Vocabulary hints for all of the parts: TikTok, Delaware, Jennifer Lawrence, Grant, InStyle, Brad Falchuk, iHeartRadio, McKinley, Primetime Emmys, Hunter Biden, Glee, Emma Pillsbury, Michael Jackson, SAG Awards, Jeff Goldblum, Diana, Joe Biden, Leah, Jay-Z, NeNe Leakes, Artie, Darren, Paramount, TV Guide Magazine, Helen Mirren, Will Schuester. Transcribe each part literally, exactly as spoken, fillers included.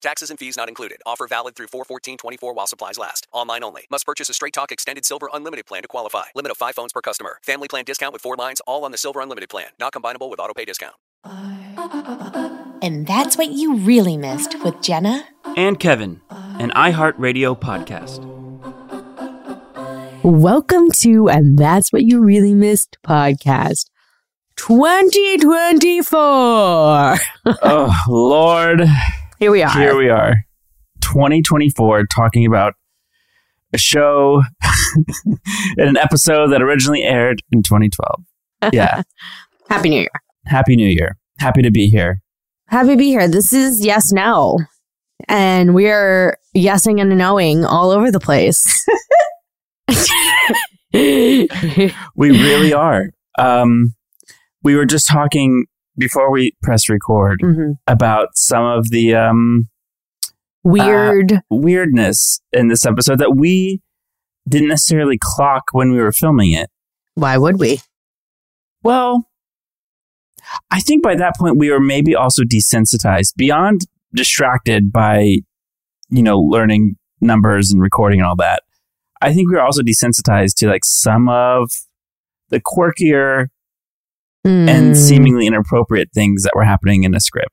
Taxes and fees not included. Offer valid through four fourteen twenty-four while supplies last. Online only. Must purchase a Straight Talk Extended Silver Unlimited plan to qualify. Limit of five phones per customer. Family plan discount with four lines all on the Silver Unlimited plan. Not combinable with auto pay discount. And that's what you really missed with Jenna and Kevin, an iHeartRadio podcast. Welcome to And That's What You Really Missed podcast twenty twenty-four. Oh, Lord. Here we are. Here we are. twenty twenty-four, talking about a show and an episode that originally aired in twenty twelve. Yeah. Happy New Year. Happy New Year. Happy to be here. Happy to be here. This is Yes No. And we are yesing and knowing all over the place. We really are. Um, we were just talking before we press record, mm-hmm. about some of the um, weird uh, weirdness in this episode that we didn't necessarily clock when we were filming it. Why would we? Well, I think by that point we were maybe also desensitized, beyond distracted by, you know, learning numbers and recording and all that. I think we were also desensitized to like some of the quirkier and seemingly inappropriate things that were happening in a script.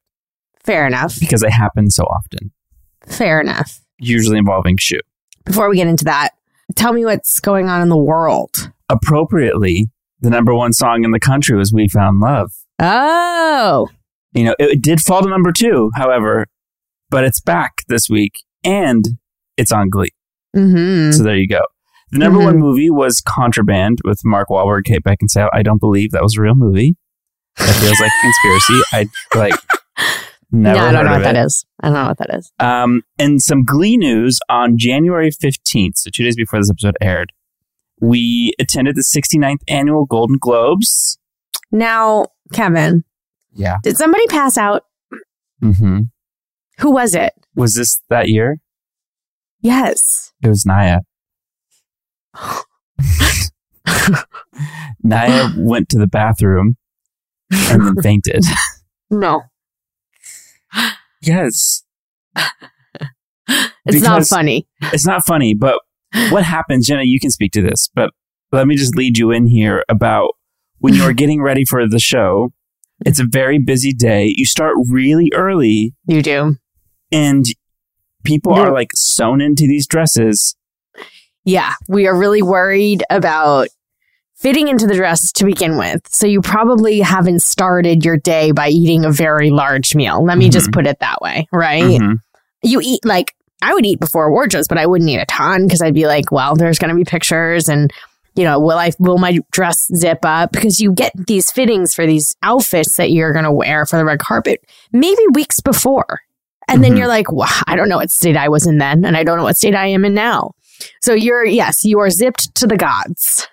Fair enough. Because they happen so often. Fair enough. Usually involving shoe. Before we get into that, tell me what's going on in the world. Appropriately, the number one song in the country was We Found Love. Oh. You know, it, it did fall to number two, however, but it's back this week and it's on Glee. Mm-hmm. So there you go. The number mm-hmm. one movie was Contraband with Mark Wahlberg, Kate Beckinsale. I don't believe that was a real movie. That feels like a conspiracy. I like never. No, I don't know what that is. I don't know what that is. Um, and some Glee news on January fifteenth, so two days before this episode aired, we attended the sixty-ninth annual Golden Globes. Now, Kevin. Yeah. Did somebody pass out? Mm-hmm. Who was it? Was this that year? Yes. It was Naya. Naya went to the bathroom and then fainted. No. Yes. It's because not funny. It's not funny, but what happens, Jenna, you can speak to this, but let me just lead you in here about when you're getting ready for the show. It's a very busy day. You start really early. You do. And people are like sewn into these dresses. Yeah, we are really worried about fitting into the dress to begin with. So you probably haven't started your day by eating a very large meal. Let me mm-hmm. just put it that way, right? Mm-hmm. you eat, like, I would eat before award shows, but I wouldn't eat a ton because I'd be like, well, there's going to be pictures and, you know, will I, will my dress zip up? Because you get these fittings for these outfits that you're going to wear for the red carpet maybe weeks before. And mm-hmm. then you're like, well, I don't know what state I was in then, and I don't know what state I am in now. So you're, yes, you are zipped to the gods.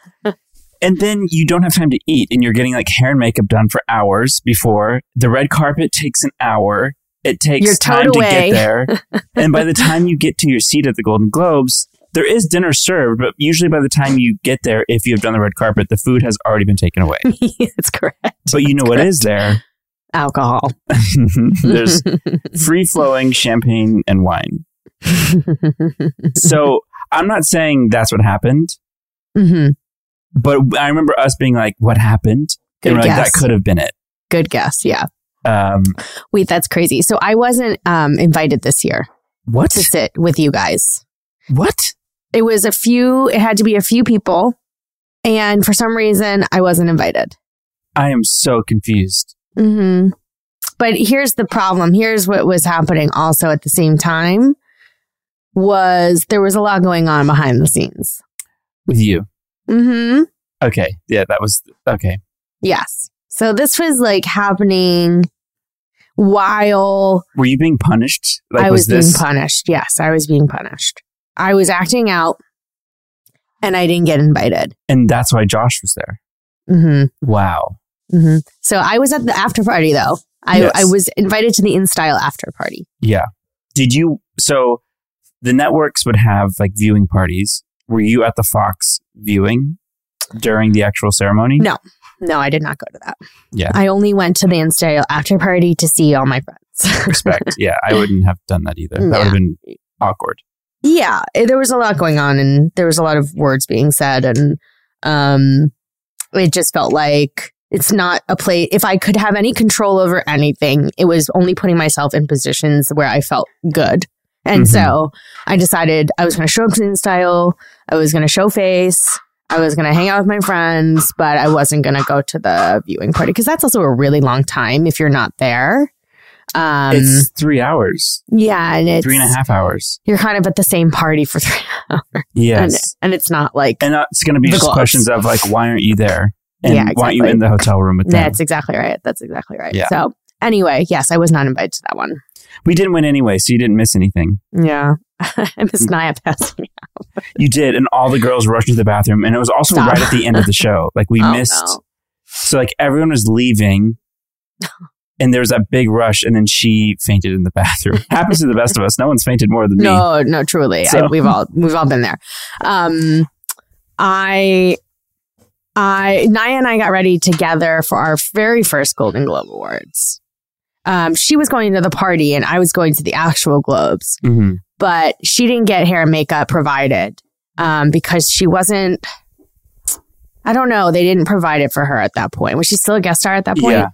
And then you don't have time to eat, and you're getting like hair and makeup done for hours before. The red carpet takes an hour. It takes you're time to get there. And by the time you get to your seat at the Golden Globes, there is dinner served, but usually by the time you get there, if you have done the red carpet, the food has already been taken away. That's correct. But you know what is there? Alcohol. There's free-flowing champagne and wine. So I'm not saying that's what happened. Mm-hmm. But I remember us being like, what happened? Good and we're guess. Like, that could have been it. Good guess, yeah. Um, Wait, that's crazy. So I wasn't um, invited this year. What? To sit with you guys. What? It was a few, it had to be a few people. And for some reason, I wasn't invited. I am so confused. Mm-hmm. But here's the problem. Here's what was happening also at the same time was there was a lot going on behind the scenes. With you. Mm-hmm. Okay. Yeah, that was... Okay. Yes. So this was like happening while... Were you being punished? Like, I was, was this... being punished. Yes, I was being punished. I was acting out and I didn't get invited. And that's why Josh was there. Mm-hmm. Wow. Mm-hmm. So I was at the after party though. I, yes. I was invited to the InStyle after party. Yeah. Did you... So the networks would have like viewing parties. Were you at the Fox viewing during the actual ceremony? No. No, I did not go to that. Yeah. I only went to the InStyle after party to see all my friends. Respect. Yeah. I wouldn't have done that either. That yeah. would have been awkward. Yeah. There was a lot going on and there was a lot of words being said. And um, it just felt like it's not a place. If I could have any control over anything, it was only putting myself in positions where I felt good. And mm-hmm. so I decided I was going to show up to InStyle. I was going to show face. I was going to hang out with my friends, but I wasn't going to go to the viewing party because that's also a really long time if you're not there. Um, it's three hours. Yeah. And it's three and a half hours. You're kind of at the same party for three hours. Yes. And, and it's not like. And it's going to be just goals. Questions of like, why aren't you there? And yeah, exactly. Why aren't you in the hotel room with them? That's exactly right. That's exactly right. Yeah. So anyway, yes, I was not invited to that one. We didn't win anyway, so you didn't miss anything. Yeah. I missed Naya passing out. You did, and all the girls rushed to the bathroom, and it was also Stop. right at the end of the show. Like, we oh, missed. No. So, like, everyone was leaving, and there was that big rush, and then she fainted in the bathroom. Happens to the best of us. No one's fainted more than me. No, no, truly. So. I, we've all we've all been there. Um, I, I, Naya and I got ready together for our very first Golden Globe Awards. Um, she was going to the party and I was going to the actual Globes, mm-hmm. but she didn't get hair and makeup provided um, because she wasn't, I don't know, they didn't provide it for her at that point. Was she still a guest star at that point? Yeah.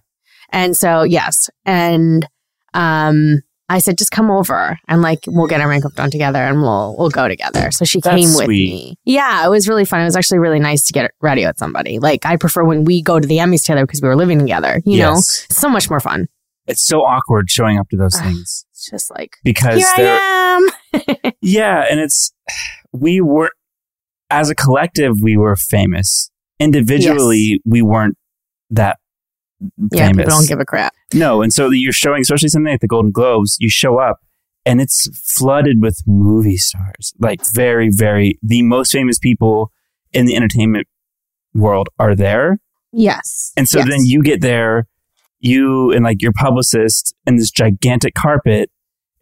And so, yes. And um, I said, just come over and like, we'll get our makeup done together and we'll, we'll go together. So she That's came with sweet. me. Yeah, it was really fun. It was actually really nice to get ready with somebody. Like I prefer when we go to the Emmys together because we were living together, you yes. know, it's so much more fun. It's so awkward showing up to those things. It's just like, because here I am. Yeah. And it's, we were, as a collective, we were famous. Individually, yes. we weren't that yeah, famous. Yeah, don't give a crap. No. And so you're showing, especially something like the Golden Globes, you show up and it's flooded with movie stars. Like very, very, the most famous people in the entertainment world are there. Yes. And so yes. then you get there. You and like your publicist and this gigantic carpet,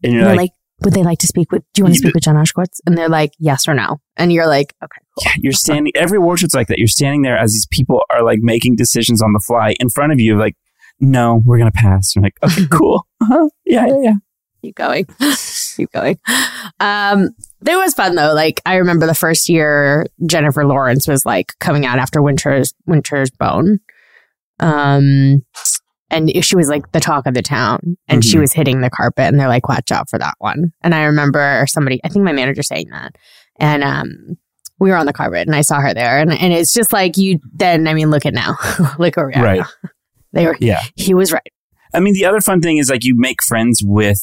and you're like, like, would they like to speak with? Do you want to speak with John Ashkowitz? And they're like, yes or no. And you're like, okay, cool. Yeah, you're standing. Every award show's like that. You're standing there as these people are like making decisions on the fly in front of you. Like, no, we're gonna pass. You're like, okay, cool. Uh-huh. Yeah, yeah, yeah. Keep going. Keep going. Um, it was fun though. Like I remember the first year, Jennifer Lawrence was like coming out after Winter's Winter's Bone. Um. And she was like the talk of the town and mm-hmm. she was hitting the carpet and they're like, watch out for that one. And I remember somebody, I think my manager saying that and um, we were on the carpet and I saw her there. And, and it's just like you then, I mean, look at now, look where we are right. now. They were, yeah. He was right. I mean, the other fun thing is like you make friends with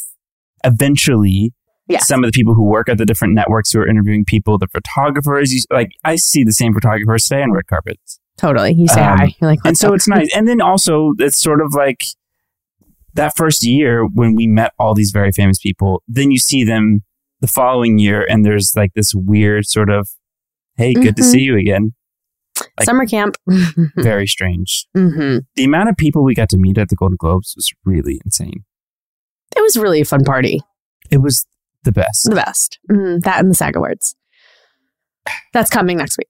eventually Yeah. Some of the people who work at the different networks who are interviewing people, the photographers, you, like I see the same photographers today on red carpets. Totally. You say um, hi. You're like, and so up? It's nice. And then also it's sort of like that first year when we met all these very famous people, then you see them the following year and there's like this weird sort of, hey, good mm-hmm. to see you again. Like, summer camp. Very strange. Mm-hmm. The amount of people we got to meet at the Golden Globes was really insane. It was really a fun party. It was the best. The best. Mm, that and the SAG Awards. That's coming next week.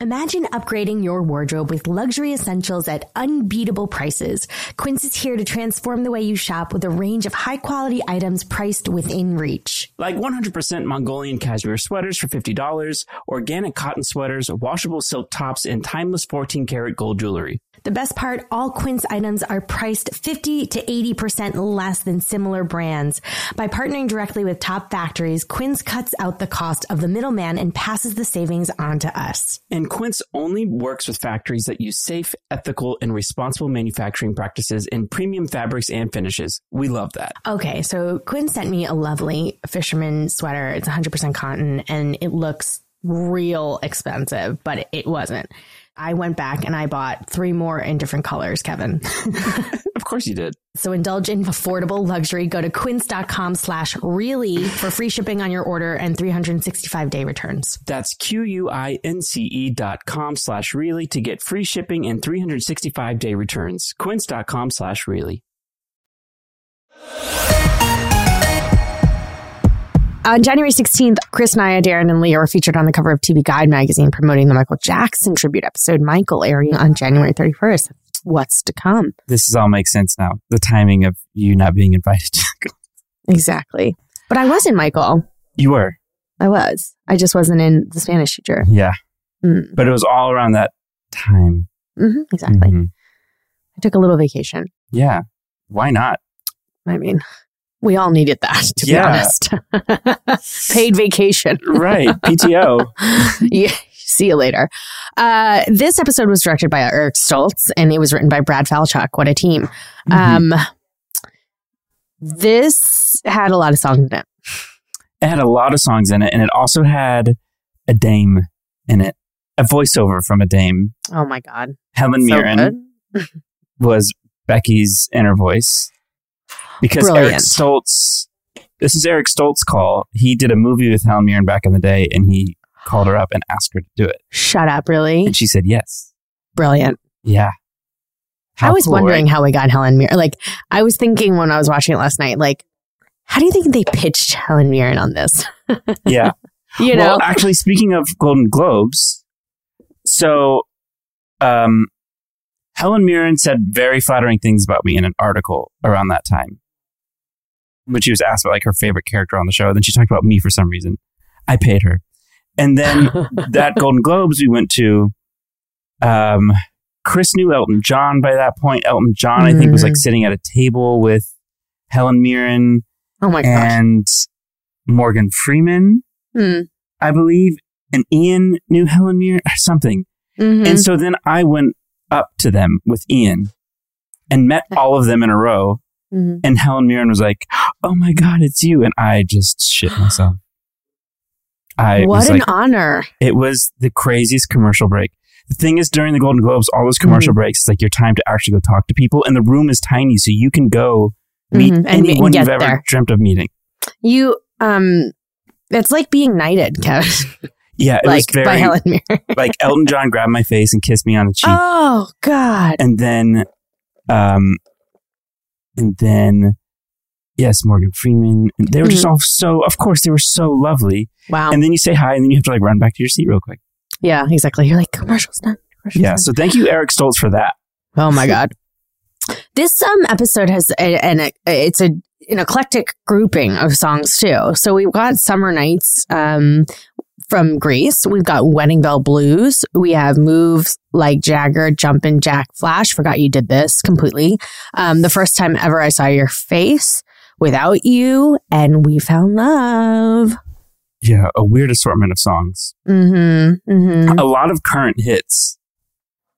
Imagine upgrading your wardrobe with luxury essentials at unbeatable prices. Quince is here to transform the way you shop with a range of high-quality items priced within reach. Like one hundred percent Mongolian cashmere sweaters for fifty dollars, organic cotton sweaters, washable silk tops, and timeless fourteen karat gold jewelry. The best part, all Quince items are priced fifty to eighty percent less than similar brands. By partnering directly with top factories, Quince cuts out the cost of the middleman and passes the savings on to us. And Quince only works with factories that use safe, ethical, and responsible manufacturing practices in premium fabrics and finishes. We love that. Okay, so Quince sent me a lovely fisherman sweater. It's one hundred percent cotton, and it looks real expensive, but it wasn't. I went back and I bought three more in different colors, Kevin. Of course you did. So indulge in affordable luxury. Go to quince.com slash really for free shipping on your order and three hundred sixty-five day returns. That's Q-U-I-N-C-E dot com slash really to get free shipping and three hundred sixty-five day returns. Quince.com slash really. On January sixteenth, Chris, Naya, Darren, and Leah were featured on the cover of T V Guide magazine promoting the Michael Jackson tribute episode, Michael, airing on January thirty-first. What's to come? This all makes sense now. The timing of you not being invited. Exactly. But I was in Michael. You were. I was. I just wasn't in the Spanish teacher. Yeah. Mm. But it was all around that time. Mm-hmm, exactly. Mm-hmm. I took a little vacation. Yeah. Why not? I mean... We all needed that, to yeah. be honest. Paid vacation. Right. P T O. Yeah. See you later. Uh, this episode was directed by Eric Stoltz, and it was written by Brad Falchuk. What a team. Mm-hmm. Um, this had a lot of songs in it. It had a lot of songs in it, and it also had a dame in it. A voiceover from a dame. Oh, my God. Helen Mirren so was Becky's inner voice. Because Brilliant. Eric Stoltz, this is Eric Stoltz's call. He did a movie with Helen Mirren back in the day, and he called her up and asked her to do it. Shut up, really? And she said yes. Brilliant. Yeah. How I was cool, wondering right? how we got Helen Mirren. Like, I was thinking when I was watching it last night, like, how do you think they pitched Helen Mirren on this? Yeah. You know? Well, actually, speaking of Golden Globes, so um, Helen Mirren said very flattering things about me in an article around that time. When she was asked about, like, her favorite character on the show, then she talked about me for some reason. I paid her. And then that Golden Globes we went to, um, Chris knew Elton John by that point. Elton John, mm. I think, was, like, sitting at a table with Helen Mirren oh my and gosh. Morgan Freeman, mm. I believe. And Ian knew Helen Mirren or something. Mm-hmm. And so then I went up to them with Ian and met all of them in a row. Mm-hmm. And Helen Mirren was like, oh my God, it's you. And I just shit myself. I what an like, honor. It was the craziest commercial break. The thing is, during the Golden Globes, all those commercial mm-hmm. breaks, it's like your time to actually go talk to people. And the room is tiny, so you can go meet mm-hmm. and anyone you've ever there. dreamt of meeting. You, um, it's like being knighted, Kevin. Yeah, it like, was very... by Helen Mirren. Like, Elton John grabbed my face and kissed me on the cheek. Oh, God. And then... um. And then, yes, Morgan Freeman. And they were just mm-hmm. all so, of course, they were so lovely. Wow. And then you say hi, and then you have to, like, run back to your seat real quick. Yeah, exactly. You're like, commercial's done. Commercial's yeah, done. So thank you, Eric Stoltz, for that. Oh, my God. This um, episode has, a, an, a, it's a, an eclectic grouping of songs, too. So we've got Summer Nights um, from Grease. We've got Wedding Bell Blues. We have Moves Like Jagger, Jumpin' Jack Flash, Forgot You Did This completely. Um, the First Time Ever I Saw Your Face, Without You, and We Found Love. Yeah, a weird assortment of songs. Mm-hmm, mm-hmm. A lot of current hits.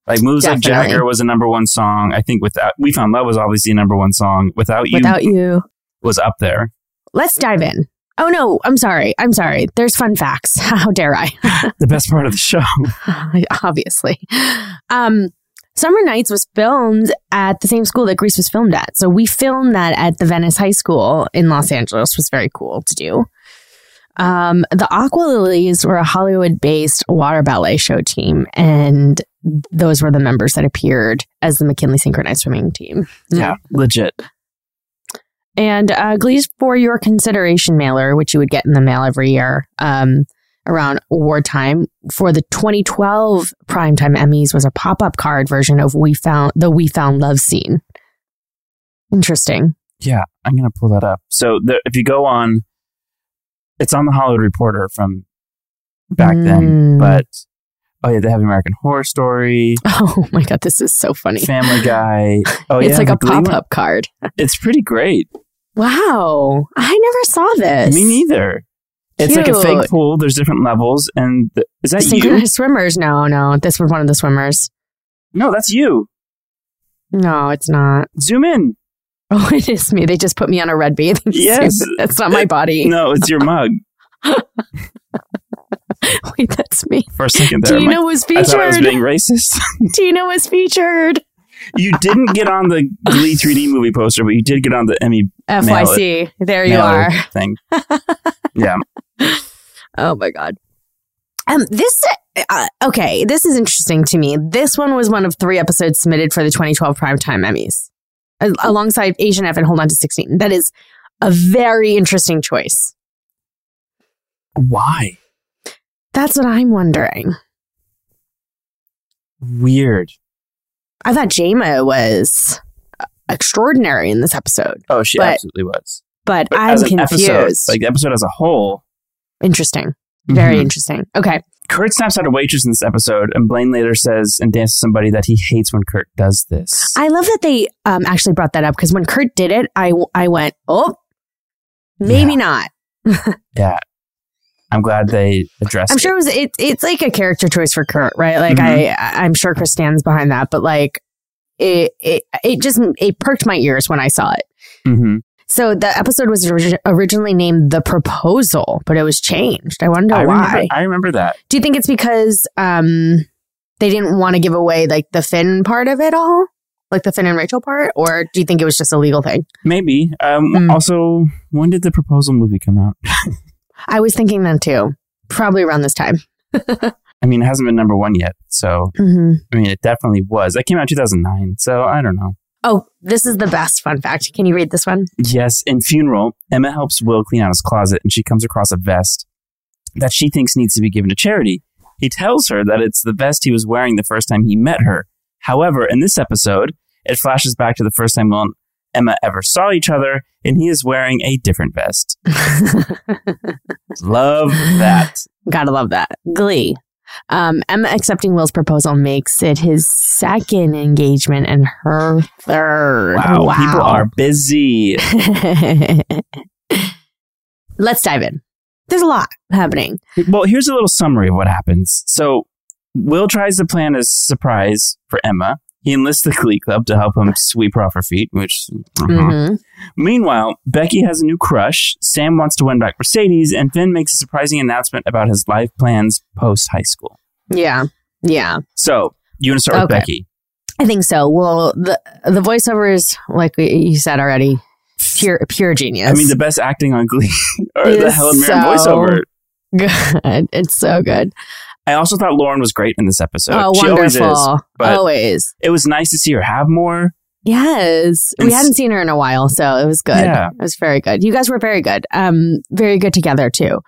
Like Moves Definitely. Like Jagger was a number one song. I think Without We Found Love was obviously a number one song. Without You, Without You was up there. Let's dive in. Oh, no, I'm sorry. I'm sorry. There's fun facts. How dare I? The best part of the show. Obviously. Um, Summer Nights was filmed at the same school that Grease was filmed at. So we filmed that at the Venice High School in Los Angeles, which was very cool to do. Um, the Aqua Lilies were a Hollywood-based water ballet show team, and those were the members that appeared as the McKinley synchronized swimming team. Yeah, legit. And uh, Glee's For Your Consideration mailer, which you would get in the mail every year um, around wartime, for the twenty twelve Primetime Emmys was a pop-up card version of We Found the We Found Love scene. Interesting. Yeah, I'm going to pull that up. So there, if you go on, it's on the Hollywood Reporter from back mm. then, but... Oh, yeah, they have American Horror Story. Oh, my God, this is so funny. Family Guy. Oh, it's yeah, like a pop-up one. card. It's pretty great. Wow. I never saw this. Me neither. Cute. It's like a fake pool. There's different levels. And th- is that Synchronized you? Swimmers. No, no. This was one of the swimmers. No, that's you. No, it's not. Zoom in. Oh, it is me. They just put me on a red bathing yes. suit. That's not my body. No, it's your mug. Wait, that's me. For a second there. Do you know what's featured? I thought I was being racist. Do you know what's featured? You didn't get on the Glee three D movie poster, but you did get on the Emmy F Y C. Mail- there you are. Thing. Yeah. Oh, my God. Um, this, uh, okay, this is interesting to me. This one was one of three episodes submitted for the twenty twelve Primetime Emmys, alongside Asian F and Hold On to sixteen. That is a very interesting choice. Why? That's what I'm wondering. Weird. I thought Jayma was extraordinary in this episode. Oh, she but, absolutely was. But, but I'm confused. Episode, like the episode as a whole. Interesting. Very mm-hmm. interesting. Okay. Kurt snaps at a waitress in this episode, and Blaine later says and dances somebody that he hates when Kurt does this. I love that they um, actually brought that up, because when Kurt did it, I, I went, oh, maybe yeah. not. yeah. I'm glad they addressed it. I'm sure it was, it, it's like a character choice for Kurt, right? Like, mm-hmm. I, I'm sure Chris stands behind that, but like, it it, it just, it perked my ears when I saw it. Mm-hmm. So the episode was orig- originally named The Proposal, but it was changed. I wonder I why. Remember, I remember that. Do you think it's because um, they didn't want to give away like the Finn part of it all? Like the Finn and Rachel part? Or do you think it was just a legal thing? Maybe. Um, mm. Also, when did The Proposal movie come out? I was thinking then too. Probably around this time. I mean, it hasn't been number one yet. So, mm-hmm. I mean, it definitely was. That came out in two thousand nine. So, I don't know. Oh, this is the best fun fact. Can you read this one? Yes. In Funeral, Emma helps Will clean out his closet and she comes across a vest that she thinks needs to be given to charity. He tells her that it's the vest he was wearing the first time he met her. However, in this episode, it flashes back to the first time Will and Emma ever saw each other, and he is wearing a different vest. Love that. Gotta love that. Glee. Um, Emma accepting Will's proposal makes it his second engagement and her third. Wow, wow. People are busy. Let's dive in. There's a lot happening. Well, here's a little summary of what happens. So, Will tries to plan a surprise for Emma. He enlists the Glee Club to help him sweep her off her feet, which... Uh-huh. Mm-hmm. Meanwhile, Becky has a new crush, Sam wants to win back Mercedes, and Finn makes a surprising announcement about his life plans post-high school. Yeah, yeah. So, you want to start okay. with Becky? I think so. Well, the the voiceover is, like you said already, pure pure genius. I mean, the best acting on Glee or the Helen Mirren voiceover. Good. It's so good. I also thought Lauren was great in this episode. Oh, she wonderful. Always is. But always. It was nice to see her have more. Yes. And we hadn't seen her in a while, so it was good. Yeah. It was very good. You guys were very good. Um, very good together, too.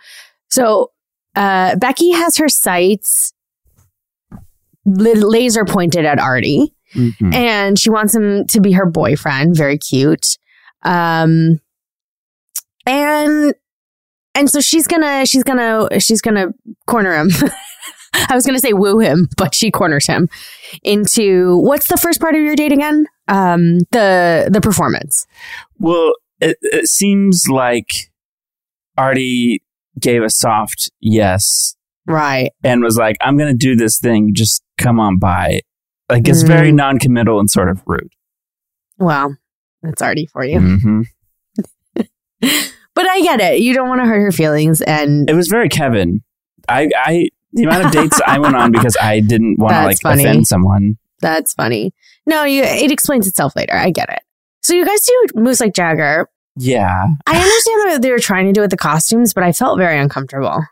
So, uh, Becky has her sights laser pointed at Artie, mm-hmm. and she wants him to be her boyfriend. Very cute. Um, and... And so she's gonna, she's gonna, she's gonna corner him. I was gonna say woo him, but she corners him into what's the first part of your date again? Um, the the performance. Well, it, it seems like Artie gave a soft yes, right, and was like, "I'm gonna do this thing. Just come on by." Like it's mm. very non-committal and sort of rude. Well, that's Artie for you. Mm-hmm. But I get it. You don't want to hurt her feelings. And it was very Kevin. I, I the amount of dates I went on because I didn't want to like funny. offend someone. That's funny. No, you, it explains itself later. I get it. So you guys do Moose Like Jagger. Yeah. I understand what they were trying to do with the costumes, but I felt very uncomfortable.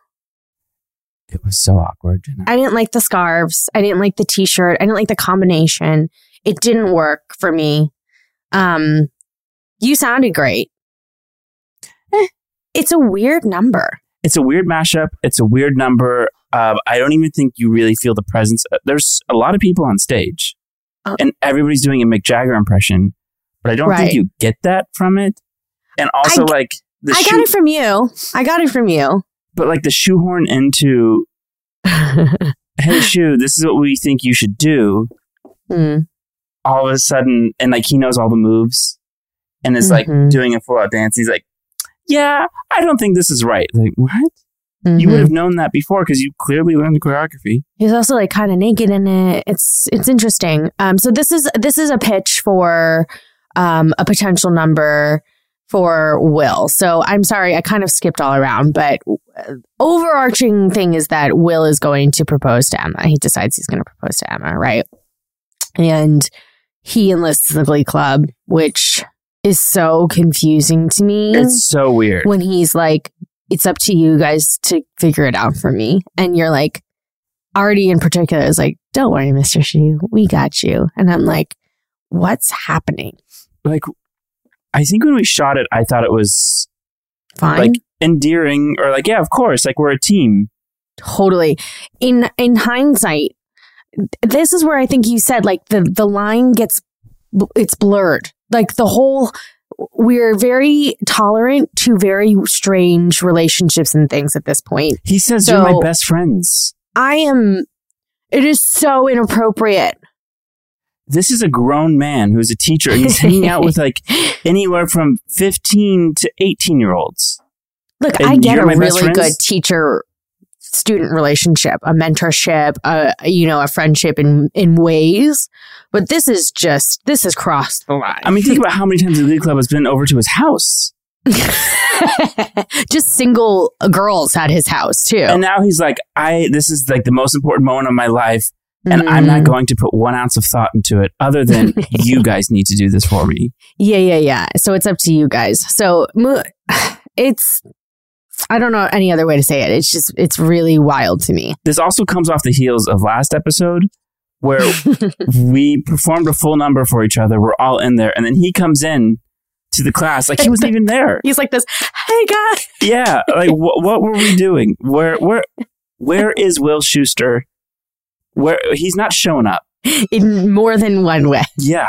It was so awkward. Jenna. I didn't like the scarves. I didn't like the t-shirt. I didn't like the combination. It didn't work for me. Um, you sounded great. It's a weird number. It's a weird mashup. It's a weird number. Uh, I don't even think you really feel the presence. There's a lot of people on stage. Oh. And everybody's doing a Mick Jagger impression. But I don't right. think you get that from it. And also, I, like... the I shoe- got it from you. I got it from you. But, like, the shoehorn into... hey, Shoe, this is what we think you should do. Mm. All of a sudden... And, like, he knows all the moves. And is, mm-hmm. like, doing a full-out dance. He's like... Yeah, I don't think this is right. Like, what? Mm-hmm. You would have known that before because you clearly learned the choreography. He's also like kind of naked in it. It's it's interesting. Um, so this is this is a pitch for um a potential number for Will. So I'm sorry, I kind of skipped all around, but overarching thing is that Will is going to propose to Emma. He decides he's going to propose to Emma, right? And he enlists the Glee Club, which. Is so confusing to me. It's so weird. When he's like, it's up to you guys to figure it out for me. And you're like, Artie in particular is like, don't worry, Mister Shu, we got you. And I'm like, what's happening? Like, I think when we shot it, I thought it was fine, like endearing or like, yeah, of course, like we're a team. Totally. In in hindsight, this is where I think you said like the, the line gets, it's blurred. Like the whole, we're very tolerant to very strange relationships and things at this point. He says, so, you're my best friends. I am, it is so inappropriate. This is a grown man who's a teacher and he's hanging out with like anywhere from fifteen to eighteen year olds. Look, and I get a really good teacher student relationship, a mentorship, a, you know, a friendship in, in ways. But this is just, this has crossed the line. I mean, think about how many times the Glee Club has been over to his house. Just single girls at his house, too. And now he's like, I, this is like the most important moment of my life. And mm-hmm. I'm not going to put one ounce of thought into it other than you guys need to do this for me. Yeah, yeah, yeah. So it's up to you guys. So it's I don't know any other way to say it. It's just, it's really wild to me. This also comes off the heels of last episode where we performed a full number for each other. We're all in there. And then he comes in to the class like he wasn't even there. He's like this, hey, guys. Yeah. Like, wh- what were we doing? Where, where, where is Will Schuester? Where he's not showing up. In more than one way. Yeah.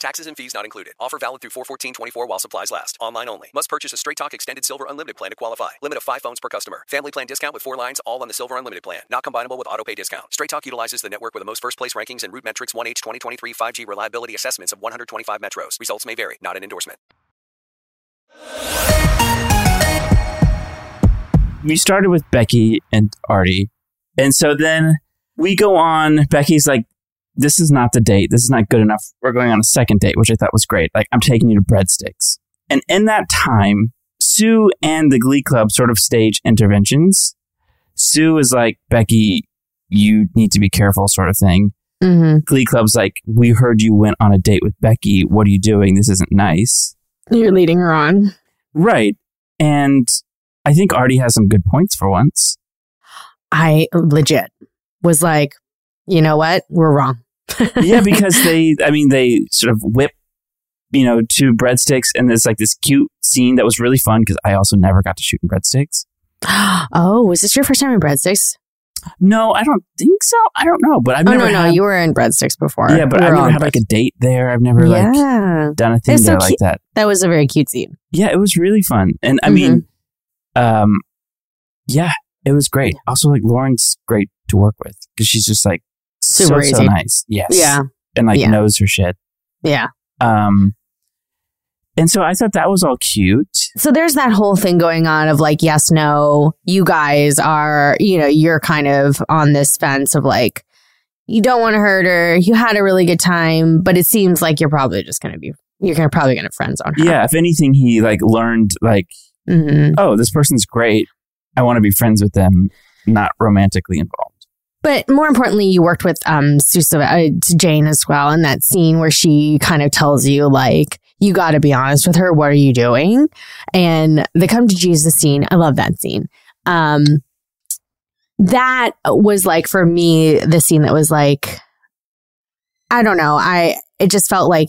Taxes and fees not included. Offer valid through four fourteen twenty-four while supplies last. Online only. Must purchase a Straight Talk Extended Silver Unlimited plan to qualify. Limit of five phones per customer. Family plan discount with four lines all on the Silver Unlimited plan. Not combinable with auto pay discount. Straight Talk utilizes the network with the most first place rankings and Root Metrics one H twenty twenty-three five G reliability assessments of one hundred twenty-five metros. Results may vary. Not an endorsement. We started with Becky and Artie. And so then we go on. Becky's like, this is not the date. This is not good enough. We're going on a second date, which I thought was great. Like, I'm taking you to breadsticks. And in that time, Sue and the Glee Club sort of stage interventions. Sue is like, Becky, you need to be careful, sort of thing. Mm-hmm. Glee Club's like, we heard you went on a date with Becky. What are you doing? This isn't nice. You're leading her on. Right. And I think Artie has some good points for once. I legit was like, you know what? We're wrong. Yeah, because they, I mean, they sort of whip, you know, two breadsticks, and there's like this cute scene that was really fun because I also never got to shoot in breadsticks. Oh, was this your first time in breadsticks? No, I don't think so. I don't know, but I've oh, never. Oh no, had, no, you were in breadsticks before. Yeah, but we I've never had breadsticks. Like a date there. I've never like yeah. done a thing there so like cute. That. That was a very cute scene. Yeah, it was really fun, and I mm-hmm. mean, um, yeah, it was great. Also, like Lauren's great to work with because she's just like. Super so, easy. So nice. Yes. Yeah. And like yeah. knows her shit. Yeah. Um, and so I thought that was all cute. So there's that whole thing going on of like, yes, no, you guys are, you know, you're kind of on this fence of like, you don't want to hurt her. You had a really good time, but it seems like you're probably just going to be, you're gonna, probably going to friend zone her. Yeah. If anything, he like learned like, mm-hmm. oh, this person's great. I want to be friends with them. not romantically involved. But more importantly, you worked with um Susa, uh, Jane as well, in that scene where she kind of tells you, like, you got to be honest with her. What are you doing? And the come to Jesus scene. I love that scene. Um, that was like, for me, the scene that was like, I don't know. I, it just felt like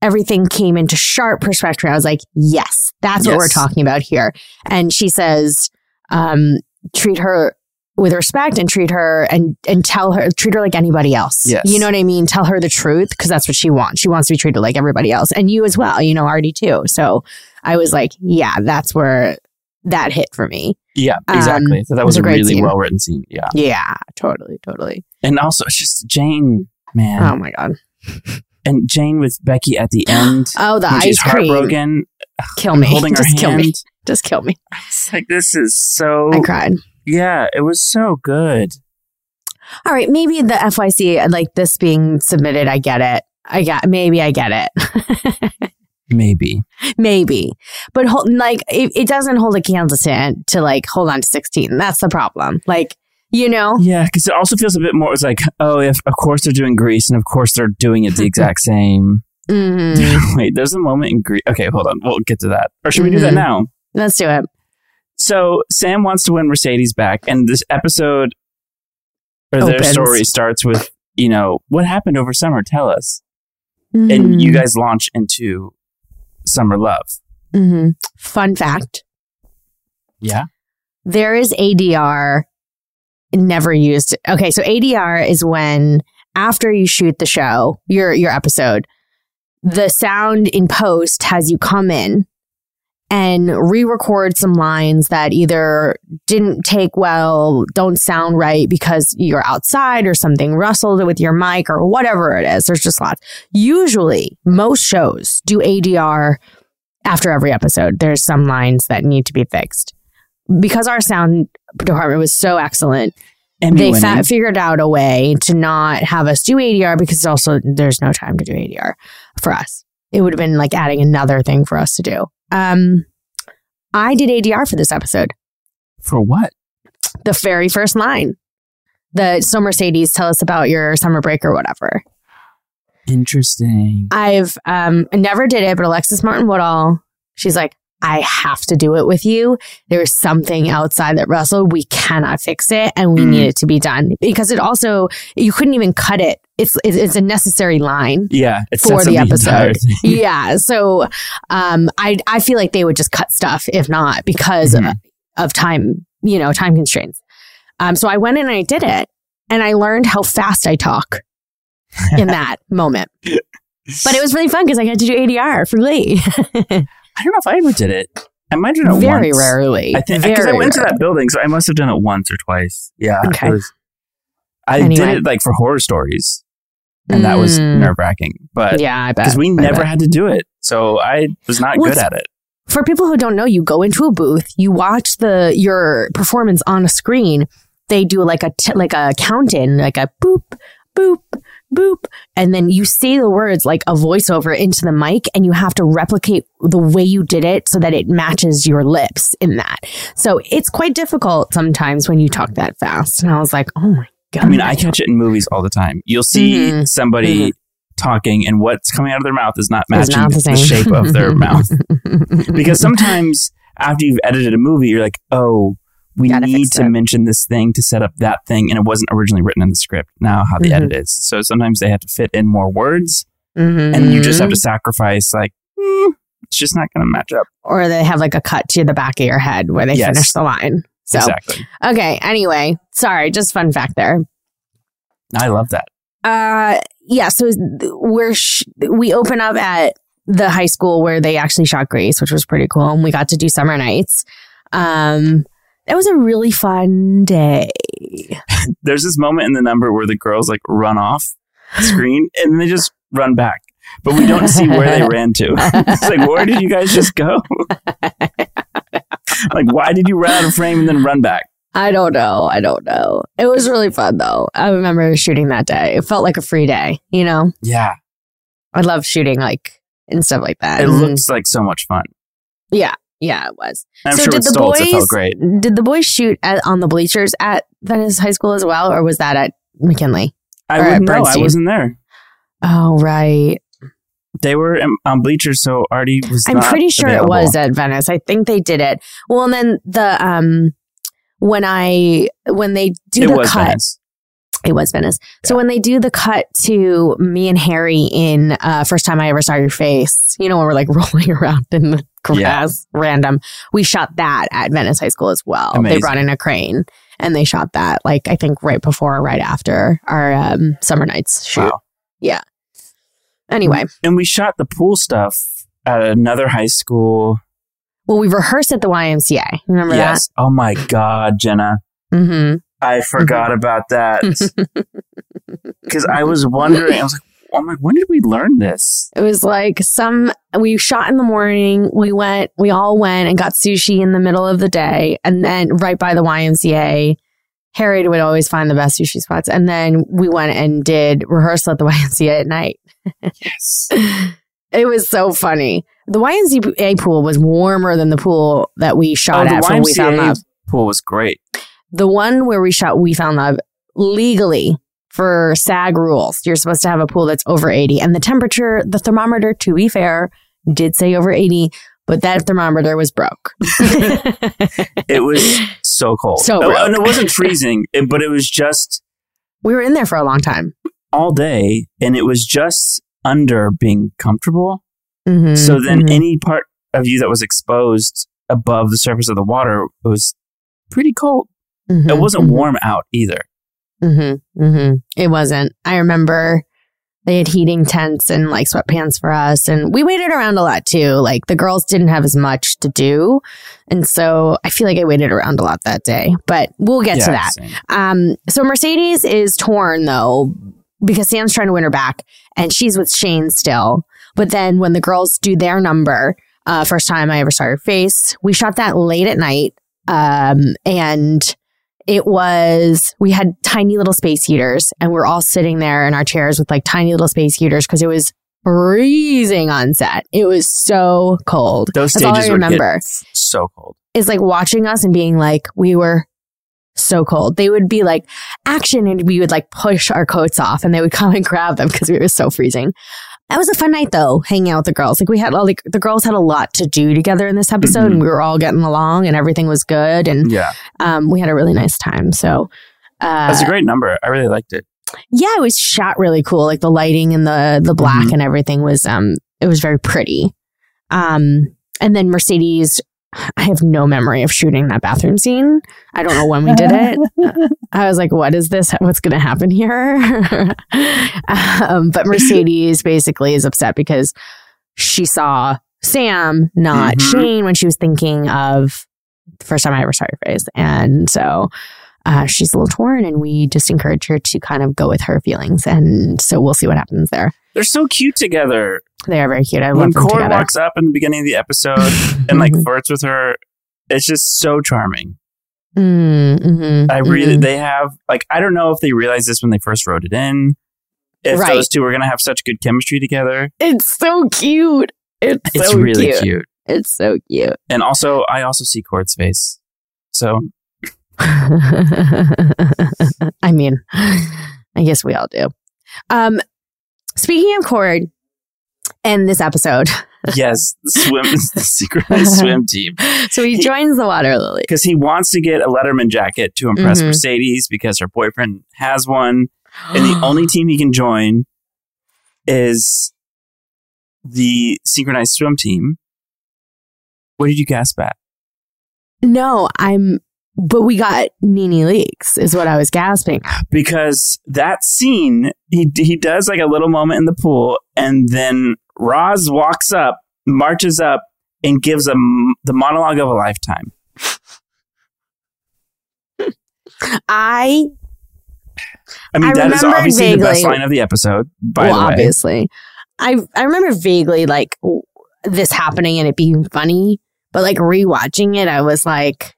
everything came into sharp perspective. I was like, yes, that's yes. what we're talking about here. And she says, um, treat her with respect and treat her and, and tell her, treat her like anybody else. Yes. You know what I mean? Tell her the truth, because that's what she wants. She wants to be treated like everybody else, and you as well, you know, Artie too. So I was like, yeah, that's where that hit for me. Yeah, exactly. Um, so that was, was a, a great really scene. Well-written scene. Yeah. Yeah, totally, totally. And also it's just Jane, man. Oh my God. And Jane with Becky at the end. Oh, the ice cream. Heartbroken. Kill me. Holding her hand. Kill me. Just kill me. It's like, this is so... I cried. Yeah, it was so good. All right, maybe the F Y C, like this being submitted, I get it. I got maybe I get it. maybe, maybe, but hold, like it, it doesn't hold a candle to, to like hold on to sixteen. That's the problem. Like, you know, yeah, because it also feels a bit more. It's like, oh, if of course they're doing Grease, and of course they're doing it the exact same. Mm-hmm. Wait, there's a moment in Grease. Okay, hold on, we'll get to that. Or should mm-hmm. we do that now? Let's do it. So Sam wants to win Mercedes back, and this episode or Opens. Their story starts with, you know, what happened over summer? Tell us. Mm-hmm. And you guys launch into Summer Love. Mm-hmm. Fun fact. Yeah. There is A D R never used. Okay, so A D R is when after you shoot the show, your your episode, the sound in post has you come in and re-record some lines that either didn't take well, don't sound right because you're outside or something rustled with your mic or whatever it is. There's just lots. Usually, most shows do A D R after every episode. There's some lines that need to be fixed. Because our sound department was so excellent, and they fa- figured out a way to not have us do A D R, because also there's no time to do A D R for us. It would have been like adding another thing for us to do. Um, I did A D R for this episode. For what? The very first line. The So Mercedes, tell us about your summer break or whatever. Interesting. I've um never did it, but Alexis Martin Woodall, she's like, I have to do it with you. There is something outside that rustled. We cannot fix it, and we mm. need it to be done, because it also, you couldn't even cut it. It's it's a necessary line. Yeah, it for the episode. The yeah, so um, I I feel like they would just cut stuff if not, because mm-hmm. of, of time, you know, time constraints. Um, so I went in and I did it, and I learned how fast I talk in that moment. But it was really fun because I got to do A D R for Glee. I don't know if I ever did it. I might have done it very once. Rarely. I think because I went rarely. to that building, so I must have done it once or twice. Yeah, okay. It was, I anyway. did it like for horror stories. And that was nerve-wracking. But yeah, I bet. Because we I never bet. had to do it. So I was not well, good at it. For people who don't know, you go into a booth, you watch the your performance on a screen. They do like a t- like a count-in, like a boop, boop, boop. And then you say the words like a voiceover into the mic, and you have to replicate the way you did it so that it matches your lips in that. So it's quite difficult sometimes when you talk that fast. And I was like, oh my God. God. I mean, I catch it in movies all the time. You'll see mm-hmm. somebody mm-hmm. talking, and what's coming out of their mouth is not matching not the, the shape of their mouth. Because sometimes after you've edited a movie, you're like, oh, we Gotta need to it. mention this thing to set up that thing. And it wasn't originally written in the script. Now how the mm-hmm. edit is. So sometimes they have to fit in more words, mm-hmm. and you just have to sacrifice, like, mm, it's just not going to match up. Or they have like a cut to the back of your head where they yes. finish the line. So, exactly. Okay. Anyway, sorry. Just fun fact there. I love that. Uh, yeah. So we're sh- we open up at the high school where they actually shot Grease, which was pretty cool, and we got to do summer nights. Um, it was a really fun day. There's this moment in the number where the girls like run off screen and they just run back, but we don't see where they ran to. It's like, where did you guys just go? Like, why did you run out of frame and then run back? I don't know. I don't know. It was really fun, though. I remember shooting that day. It felt like a free day, you know? Yeah. I love shooting, like, and stuff like that. It and looks like so much fun. Yeah. Yeah, it was. I'm so sure did with the Stoltz, boys, it felt great. Did the boys shoot at, on the bleachers at Venice High School as well, or was that at McKinley? I wouldn't know. I wasn't there. Oh, right. They were on bleachers, so Artie was I'm not pretty sure available. It was at Venice. I think they did it. Well, and then the um, when I when they do it the was cut, Venice. It was Venice. Yeah. So when they do the cut to me and Harry in uh, First Time I Ever Saw Your Face, you know, when we're like rolling around in the grass, yeah. random. We shot that at Venice High School as well. Amazing. They brought in a crane and they shot that, like I think right before or right after our um, Summer Nights shoot. Wow. Yeah. Anyway. And we shot the pool stuff at another high school. Well, we rehearsed at the Y M C A. Remember yes. that? Yes. Oh, my God, Jenna. Mm-hmm. I forgot mm-hmm. about that. Because I was wondering. I was like, I'm like, when did we learn this? It was like some, we shot in the morning. We went, we all went and got sushi in the middle of the day. And then right by the Y M C A, Harry would always find the best sushi spots. And then we went and did rehearsal at the Y M C A at night. Yes. It was so funny. The Y M C A pool was warmer than the pool that we shot oh, at when We Found Love. The pool was great. The one where we shot We Found Love, legally, for SAG rules, you're supposed to have a pool that's over eighty. And the temperature, the thermometer, to be fair, did say over eighty, but that thermometer was broke. It was so cold. So oh, and it wasn't freezing, but it was just... We were in there for a long time. All day, and it was just under being comfortable. Mm-hmm, so then mm-hmm. any part of you that was exposed above the surface of the water was pretty cold. Mm-hmm, it wasn't mm-hmm. warm out either. Mm-hmm, mm-hmm. It wasn't. I remember they had heating tents and like sweatpants for us. And we waited around a lot too. Like the girls didn't have as much to do. And so I feel like I waited around a lot that day. But we'll get yeah, to that. Same. Um, so Mercedes is torn though because Sam's trying to win her back and she's with Shane still. But then when the girls do their number, uh, First Time I Ever Saw Your Face, we shot that late at night. Um, and... It was, we had tiny little space heaters and we're all sitting there in our chairs with like tiny little space heaters because it was freezing on set. It was so cold. Those stages That's all I remember. Would get so cold. It's like watching us and being like, we were so cold. They would be like, action, and we would like push our coats off and they would come and grab them because we were so freezing. That was a fun night though, hanging out with the girls. Like we had all like the girls had a lot to do together in this episode, mm-hmm. and we were all getting along, and everything was good, and yeah. um, we had a really nice time. So uh, that's a great number. I really liked it. Yeah, it was shot really cool. Like the lighting and the the black mm-hmm. and everything was um it was very pretty. Um, and then Mercedes, I have no memory of shooting that bathroom scene. I don't know when we did it. I was like, what is this? What's going to happen here? um, but Mercedes basically is upset because she saw Sam, not mm-hmm. Shane, when she was thinking of the First Time I Ever Saw Your Face. And so uh, she's a little torn, and we just encourage her to kind of go with her feelings. And so we'll see what happens there. They're so cute together. They are very cute. I love them together. When Corey walks up in the beginning of the episode and like flirts with her, it's just so charming. Mm-hmm, I really, mm-hmm. they have, like, I don't know if they realized this when they first wrote it in, if right. those two were going to have such good chemistry together. It's so cute. It's, it's so really cute. cute. It's so cute. And also, I also see Corey's face. So. I mean, I guess we all do. Um, speaking of Corey. And this episode. Yes. Swim is the synchronized swim team. So he, he joins the water lily. Because he wants to get a Letterman jacket to impress mm-hmm. Mercedes because her boyfriend has one. And the only team he can join is the synchronized swim team. What did you gasp at? No, I'm... But we got NeNe Leakes is what I was gasping at. Because that scene, he he does like a little moment in the pool, and then Roz walks up, marches up, and gives a, the monologue of a lifetime. I I mean, I that is obviously vaguely, the best line of the episode, by well, the way. Obviously. I, I remember vaguely like this happening and it being funny, but like rewatching it, I was like...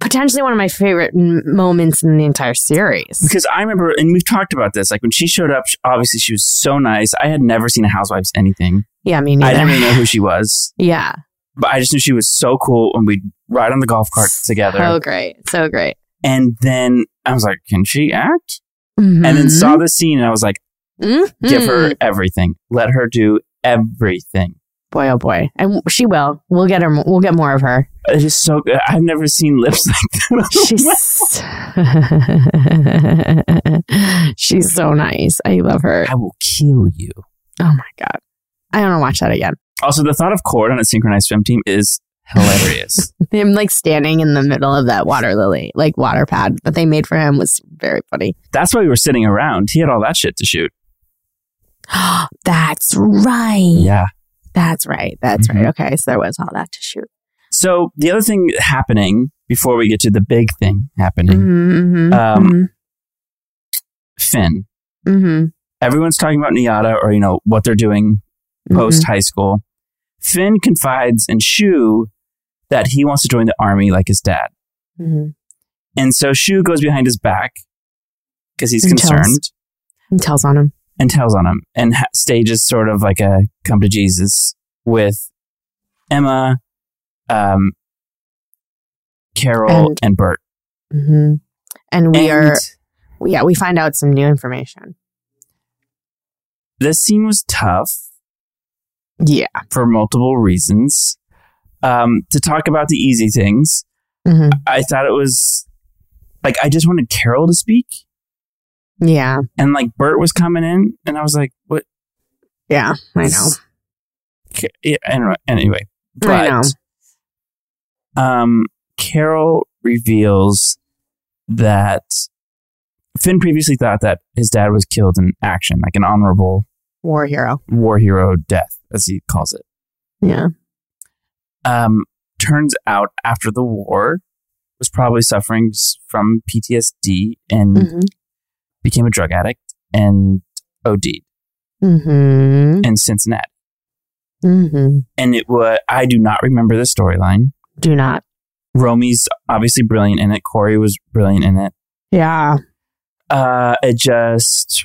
Potentially one of my favorite m- moments in the entire series. Because I remember, and we've talked about this, like when she showed up, she, obviously she was so nice. I had never seen a Housewives anything. Yeah, me neither. I didn't really know who she was. Yeah. But I just knew she was so cool, and we'd ride on the golf cart together. So great. So great. And then I was like, can she act? Mm-hmm. And then saw the scene, and I was like, mm-hmm. give her everything. Let her do everything. Boy, oh boy. And she will. We'll get her. We'll get more of her. It is so good. I've never seen lips like that. She's, she's so nice. I love her. I will kill you. Oh my God. I don't want to watch that again. Also, the thought of Cord on a synchronized swim team is hilarious. Him like standing in the middle of that water lily, like water pad that they made for him was very funny. That's why we were sitting around. He had all that shit to shoot. That's right. Yeah. That's right. That's mm-hmm. right. Okay. So there was all that to shoot. So the other thing happening before we get to the big thing happening, mm-hmm, um, mm-hmm. Finn. Mm-hmm. Everyone's talking about Nyada or, you know, what they're doing post high school. Mm-hmm. Finn confides in Shu that he wants to join the army like his dad. Mm-hmm. And so Shu goes behind his back because he's and concerned. Tells, and tells on him. And tells on him. And ha- stages sort of like a come to Jesus with Emma, um, Carol, and, and Bert. Mm-hmm. And we and, are, yeah, we find out some new information. This scene was tough. Yeah. For multiple reasons. Um, to talk about the easy things, mm-hmm. I thought it was, like, I just wanted Carol to speak. Yeah. And, like, Bert was coming in, and I was like, what? Yeah, I know. Yeah, I don't know. Anyway. But, I know. Um, Carol reveals that Finn previously thought that his dad was killed in action, like an honorable war hero. War hero death, as he calls it. Yeah. Um, turns out after the war was probably suffering from P T S D and mm-hmm. became a drug addict and OD'd mm-hmm. in Cincinnati. Mm-hmm. And it was, I do not remember the storyline. Do not. Romy's obviously brilliant in it. Corey was brilliant in it. Yeah. Uh, it just...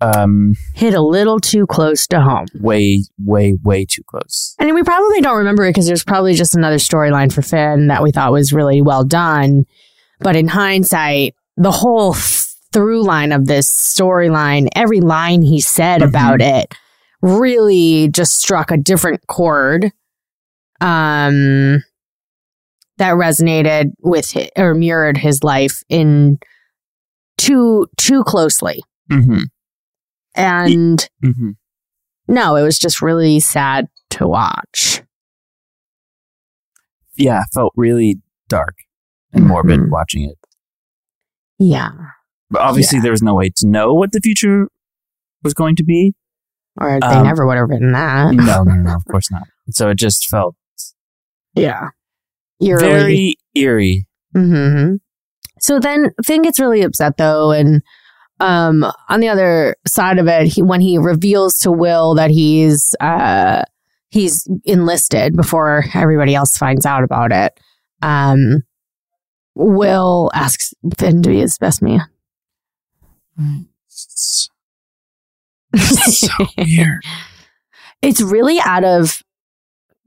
Um, hit a little too close to home. Way, way, way too close. I mean, we probably don't remember it because there's probably just another storyline for Finn that we thought was really well done. But in hindsight, the whole through line of this storyline, every line he said mm-hmm. about it really just struck a different chord um, that resonated with his, or mirrored his life in too, too closely. Mm-hmm. And mm-hmm. no, it was just really sad to watch. Yeah, felt really dark and morbid mm-hmm. watching it. Yeah. But obviously yeah. there was no way to know what the future was going to be. Or they um, never would have written that. No, no, no, of course not. So it just felt... Yeah. Eerily. Very eerie. Mm-hmm. So then Finn gets really upset though and... Um, on the other side of it, he, when he reveals to Will that he's uh, he's enlisted before everybody else finds out about it, um, Will asks Finn to be his best man. It's so weird. It's really out of,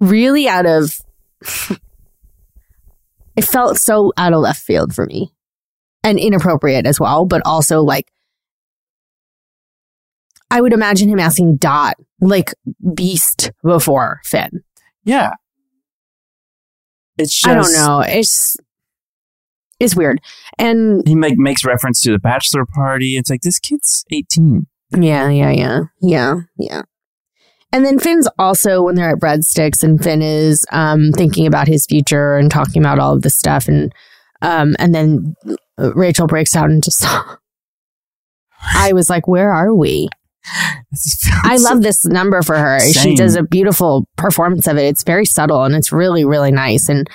really out of, it felt so out of left field for me. And inappropriate as well, but also like, I would imagine him asking Dot, like, Beast before Finn. Yeah. It's just... I don't know. It's it's weird. And... He make, makes reference to the bachelor party. It's like, this kid's eighteen. Yeah, yeah, yeah. Yeah, yeah. And then Finn's also, when they're at Breadsticks, and Finn is um, thinking about his future and talking about all of this stuff, and um, and then Rachel breaks out and just... I was like, where are we? I love this number for her. Same. She does a beautiful performance of it. It's very subtle and it's really, really nice. And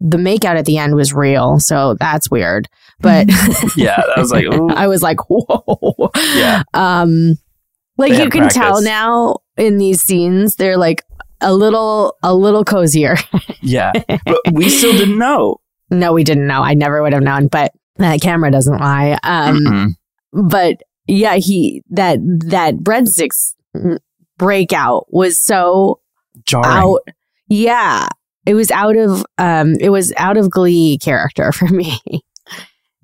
the makeout at the end was real. So that's weird. But yeah, I was like, ooh. I was like, whoa. Yeah. Um, like you can practice. Tell now in these scenes, they're like a little, a little cozier. Yeah. But we still didn't know. No, we didn't know. I never would have known. But that camera doesn't lie. Um, Mm-mm. But yeah, he that that breadsticks breakout was so jarring. Out. Yeah, it was out of um, it was out of Glee character for me.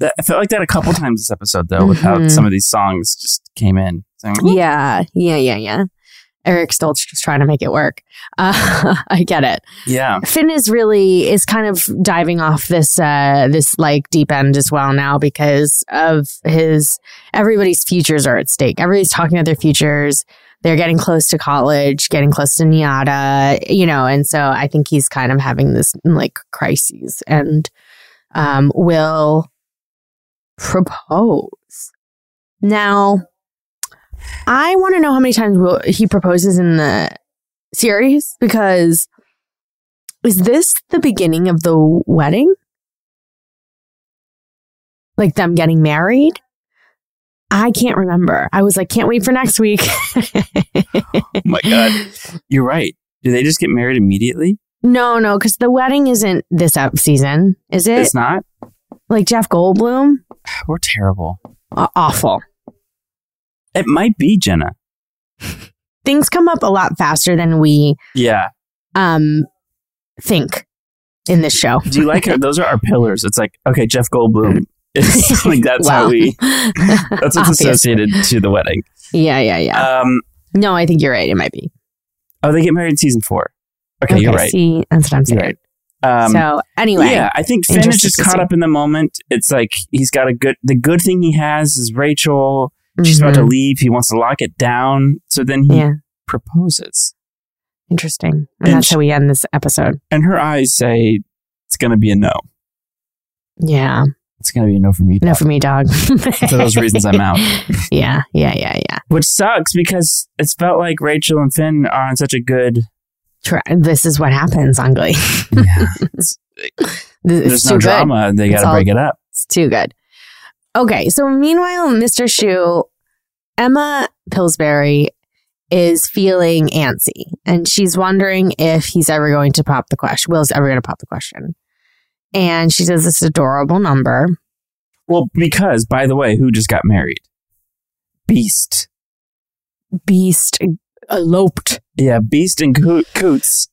I felt like that a couple times this episode, though, with mm-hmm. how some of these songs just came in. Saying, yeah, yeah, yeah, yeah. Eric Stoltz was trying to make it work. Uh, I get it. Yeah. Finn is really is kind of diving off this uh, this like deep end as well now because of his everybody's futures are at stake. Everybody's talking about their futures. They're getting close to college, getting close to Nyada, you know, and so I think he's kind of having this like crises and um, will propose. Now, I want to know how many times will he proposes in the series, because is this the beginning of the wedding? Like them getting married? I can't remember. I was like, can't wait for next week. Oh my God. You're right. Do they just get married immediately? No, no, because the wedding isn't this up season, is it? It's not? Like Jeff Goldblum? We're terrible. Uh, awful. It might be Jenna. Things come up a lot faster than we yeah. um, think in this show. Do you like her? Those are our pillars. It's like, okay, Jeff Goldblum. It's like that's well, how we that's what's associated to the wedding. Yeah, yeah, yeah. Um, no, I think you're right. It might be. Oh, they get married in season four. Okay, okay you're right. See, that's what I'm saying. Right. Um, so anyway. Yeah, I think Finn is just caught up in the moment. It's like he's got a good the good thing he has is Rachel. She's mm-hmm. about to leave. He wants to lock it down. So then he yeah. proposes. Interesting. And, and that's she, how we end this episode. And her eyes say it's gonna be a no. Yeah. It's going to be a no for me, dog. No for me, dog. For those reasons, I'm out. Yeah, yeah, yeah, yeah. Which sucks because it's felt like Rachel and Finn are on such a good... Tra- this is what happens on Glee. Yeah. It's, it's there's no drama. Good. They got to break it up. It's too good. Okay, so meanwhile, Mister Shu, Emma Pillsbury is feeling antsy. And she's wondering if he's ever going to pop the question. Will's ever going to pop the question. And she says this adorable number. Well, because, by the way, who just got married? Beast. Beast eloped. Yeah, Beast and Co- Coots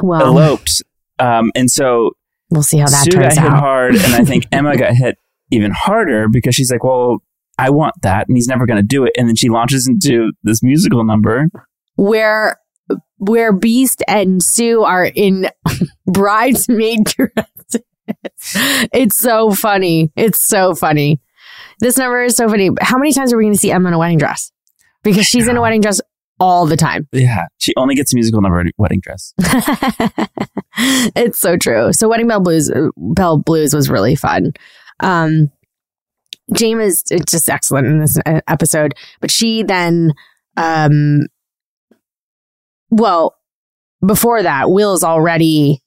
well, eloped. Um, and so... We'll see how that Sue turns out. Sue got hit hard, and I think Emma got hit even harder because she's like, well, I want that, and he's never going to do it. And then she launches into this musical number. Where... Where Beast and Sue are in bridesmaid dresses. It's so funny. It's so funny. This number is so funny. How many times are we going to see Emma in a wedding dress? Because she's in a wedding dress all the time. Yeah. She only gets a musical number in a wedding dress. It's so true. So Wedding Bell Blues Bell Blues was really fun. Um, Jayma is just excellent in this episode. But she then... Um, Well, before that, Will's already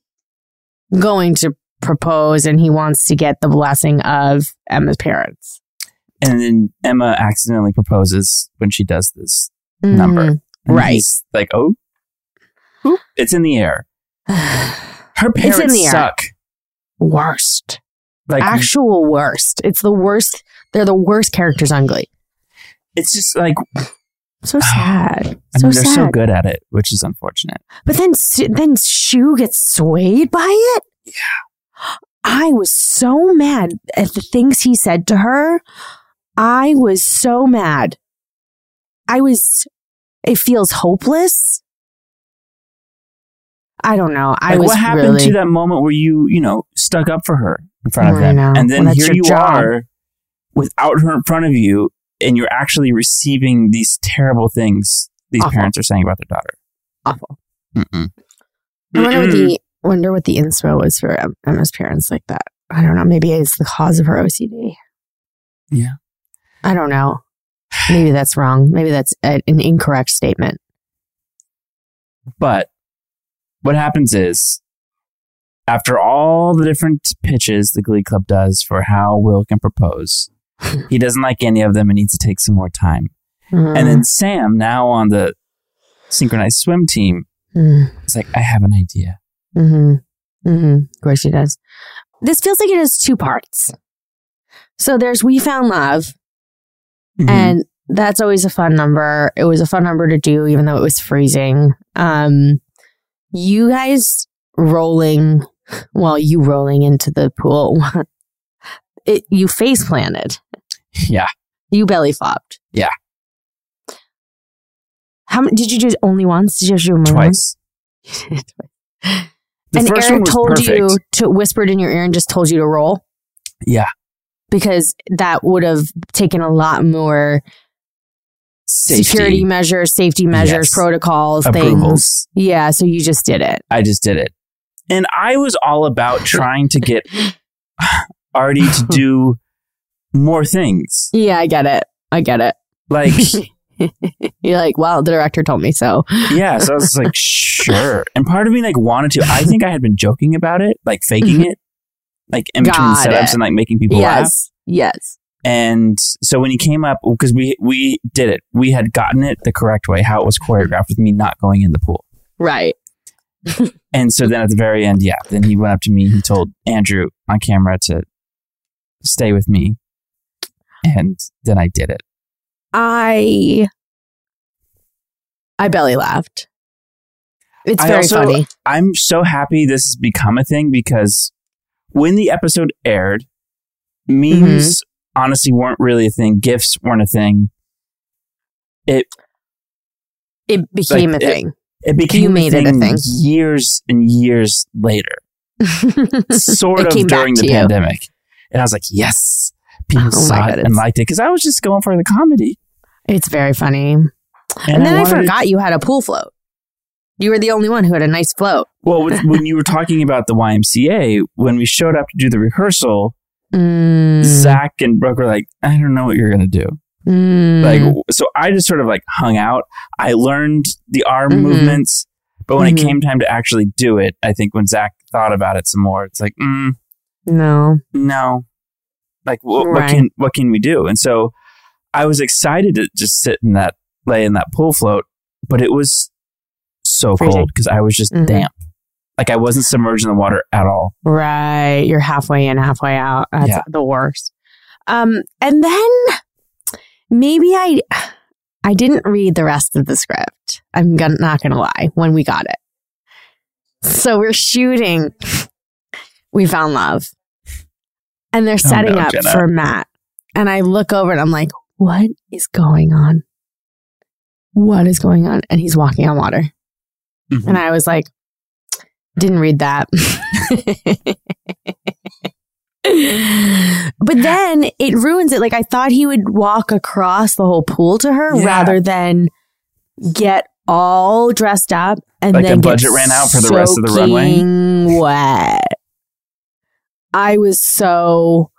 going to propose and he wants to get the blessing of Emma's parents. And then Emma accidentally proposes when she does this mm, number. And right. He's like, oh, whoop, it's in the air. Her parents it's in the suck. Air. Worst. Like actual worst. It's the worst. They're the worst characters on Glee. It's just like... So sad. I mean, so they're sad. So good at it, which is unfortunate. But then, then Shu gets swayed by it. Yeah, I was so mad at the things he said to her. I was so mad. I was. It feels hopeless. I don't know. I like was. What happened really... to that moment where you, you know, stuck up for her in front of them, and then well, here you job. Are without her in front of you. And you're actually receiving these terrible things these Awful. Parents are saying about their daughter. Awful. Mm-mm. I wonder what the wonder what the inspo was for Emma's parents like that. I don't know. Maybe it's the cause of her O C D. Yeah. I don't know. Maybe that's wrong. Maybe that's a, an incorrect statement. But what happens is, after all the different pitches the Glee Club does for how Will can propose... He doesn't like any of them and needs to take some more time. Mm. And then Sam, now on the synchronized swim team, mm. is like, I have an idea. Mm-hmm. Mm-hmm. Of course she does. This feels like it has two parts. So there's We Found Love, mm-hmm. and that's always a fun number. It was a fun number to do, even though it was freezing. Um, You guys rolling, well, you rolling into the pool, it, you face planted. Yeah. You belly flopped. Yeah. How many, did you do it only once? Did you just do it once? Twice. The and Eric told perfect. you to whispered in your ear and just told you to roll. Yeah, because that would have taken a lot more safety. security measures, safety measures, yes. protocols, approvals. Things. Yeah, so you just did it. I just did it, and I was all about trying to get Artie to do more things. Yeah, I get it. I get it. Like. You're like, well, the director told me so. Yeah, so I was like, sure. And part of me like wanted to. I think I had been joking about it, like faking it, like in between Got the setups it. and like making people yes. laugh. Yes. And so when he came up, because we we did it, we had gotten it the correct way, how it was choreographed with me not going in the pool. Right. And so then at the very end, yeah, then he went up to me. He told Andrew on camera to stay with me, and then I did it. I I belly laughed. It's very I also, funny. I'm so happy this has become a thing, because when the episode aired, memes mm-hmm. honestly weren't really a thing. GIFs weren't a thing. It it became like, a thing. It, it became you made a thing, it a thing years and years later. sort it of during the pandemic. You. And I was like, yes. People oh saw God, it and liked it because I was just going for the comedy. It's very funny. And, and then I, I forgot to... you had a pool float. You were the only one who had a nice float. Well, when you were talking about the Y M C A, when we showed up to do the rehearsal, mm. Zach and Brooke were like, I don't know what you're going to do. Mm. Like, so I just sort of like hung out. I learned the arm mm-hmm. movements, but when mm-hmm. it came time to actually do it, I think when Zach thought about it some more, it's like, mm, no, no. Like what, right. what can what can we do? And so I was excited to just sit in that lay in that pool float, but it was so Freezing. cold because I was just mm-hmm. damp. Like I wasn't submerged in the water at all. Right, you're halfway in, halfway out. That's yeah. the worst. Um, and then maybe I I didn't read the rest of the script. I'm gonna, not gonna lie. When we got it, so we're shooting. We found love. And they're setting oh no, up Jenna. for Matt. And I look over and I'm like, what is going on? What is going on? And he's walking on water. Mm-hmm. And I was like, didn't read that. But then it ruins it. Like I thought he would walk across the whole pool to her yeah. rather than get all dressed up. And like then the budget ran out for the rest of the runway. Wet. I was so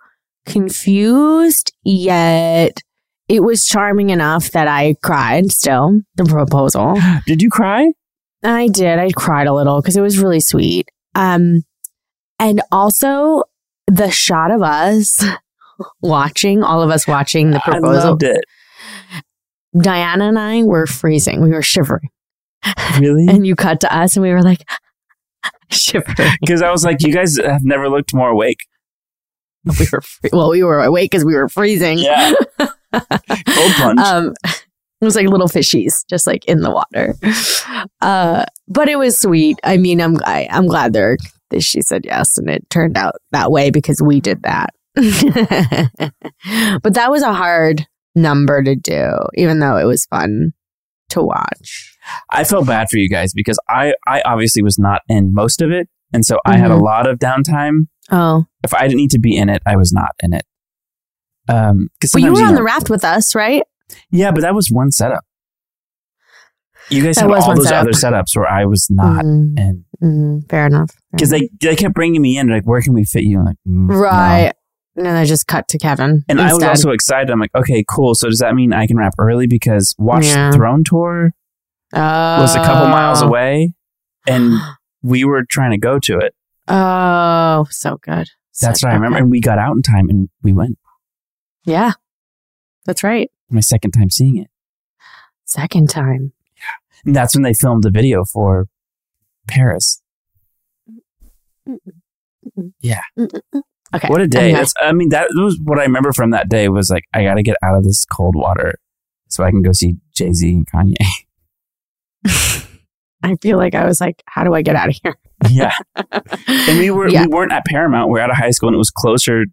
confused, yet it was charming enough that I cried still, the proposal. Did you cry? I did. I cried a little because it was really sweet. Um, and also, the shot of us watching, all of us watching the proposal. I loved it. Diana and I were freezing. We were shivering. Really? And you cut to us and we were like... Shivering. Because I was like, you guys have never looked more awake. We were free- well, we were awake because we were freezing. Yeah. Cold plunge. Um, it was like little fishies, just like in the water. Uh, but it was sweet. I mean, I'm I, I'm glad they're, that she said yes, and it turned out that way because we did that. But that was a hard number to do, even though it was fun to watch. I felt bad for you guys because I, I obviously was not in most of it. And so I mm-hmm. had a lot of downtime. Oh. If I didn't need to be in it, I was not in it. Um, well, you were you on know, the raft with us, right? Yeah, but that was one setup. You guys that had all those setup. other setups where I was not mm-hmm. in. Mm-hmm. Fair enough. Because they, they kept bringing me in. Like, where can we fit you? I'm like, mm, right. No. And then I just cut to Kevin. And instead. I was also excited. I'm like, okay, cool. So does that mean I can wrap early? Because watch yeah. the Throne Tour... Uh, was a couple miles away, and we were trying to go to it. Oh, so good. That's what I remember. And we got out in time, and we went. Yeah, that's right. My second time seeing it. Second time. Yeah, and that's when they filmed the video for Paris. Yeah. Okay. What a day! That's, I mean, that was what I remember from that day. Was like, I got to get out of this cold water so I can go see Jay-Z and Kanye. I feel like I was like, how do I get out of here? Yeah. And we, were, yeah. we weren't at Paramount. We were out of high school and it was closer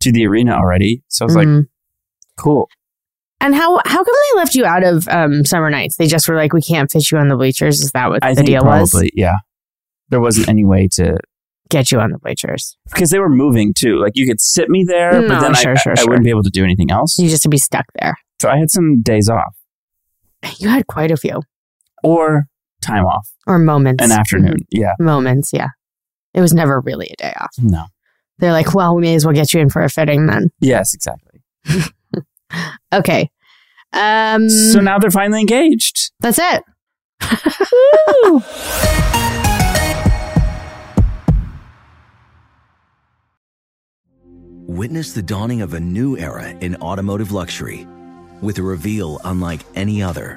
to the arena already. So I was mm-hmm. like, cool. And how how come they left you out of um, Summer Nights? They just were like, we can't fit you on the bleachers. Is that what I the think deal probably, was? Probably, yeah. There wasn't any way to get you on the bleachers. Because they were moving too. Like you could sit me there, no, but then sure, I, sure, I, sure. I wouldn't be able to do anything else. You just would be stuck there. So I had some days off. You had quite a few. Or time off. Or moments. An afternoon, mm-hmm. yeah. Moments, yeah. It was never really a day off. No. They're like, well, we may as well get you in for a fitting then. Yes, exactly. Okay. Um, so now they're finally engaged. That's it. Witness the dawning of a new era in automotive luxury with a reveal unlike any other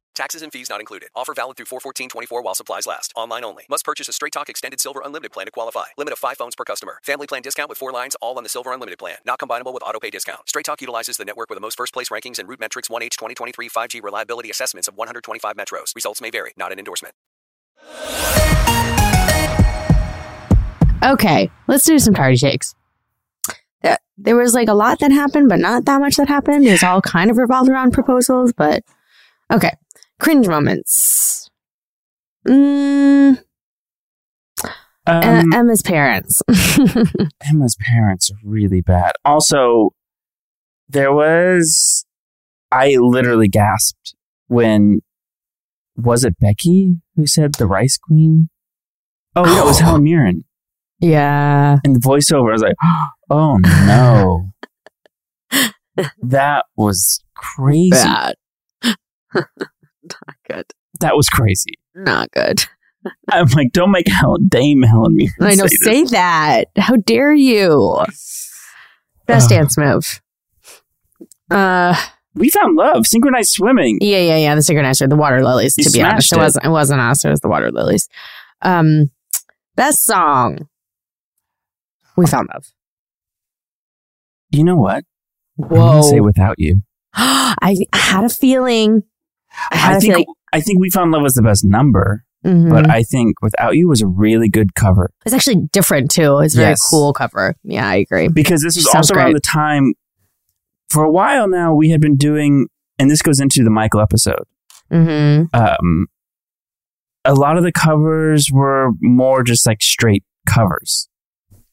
Taxes and fees not included. Offer valid through four fourteen twenty-four while supplies last. Online only. Must purchase a Straight Talk Extended Silver Unlimited plan to qualify. Limit of five phones per customer. Family plan discount with four lines all on the Silver Unlimited plan. Not combinable with auto pay discount. Straight Talk utilizes the network with the most first place rankings and Root Metrics one H twenty twenty-three five G reliability assessments of one hundred twenty-five metros. Results may vary. Not an endorsement. Okay, let's do some tardy shakes. There was like a lot that happened, but not that much that happened. It was all kind of revolved around proposals, but okay. Cringe moments. Mm. Um, Emma's parents. Emma's parents are really bad. Also, there was... I literally gasped when... Was it Becky who said the Rice Queen? Oh, no, oh. It was Helen Mirren. Yeah. And the voiceover, I was like, oh, no. That was crazy. Bad. Not good. That was crazy. Not good. I'm like, don't make Helen, Dame Helen Mirren. I know, say, say that. How dare you? Best uh, dance move. Uh, we found love. Synchronized swimming. Yeah, yeah, yeah. The synchronized, the water lilies. You to be honest, it. it wasn't. It wasn't us. It was the water lilies. Um, best song. We found love. You know what? Whoa. I'm gonna say Without You. I had a feeling. I, I think like, I think We Found Love was the best number, mm-hmm. but I think Without You was a really good cover. It's actually different too. It's a yes. very cool cover. Yeah, I agree. Because this was Sounds also great. around the time, for a while now, we had been doing, and this goes into the Michael episode, mm-hmm. um, a lot of the covers were more just like straight covers.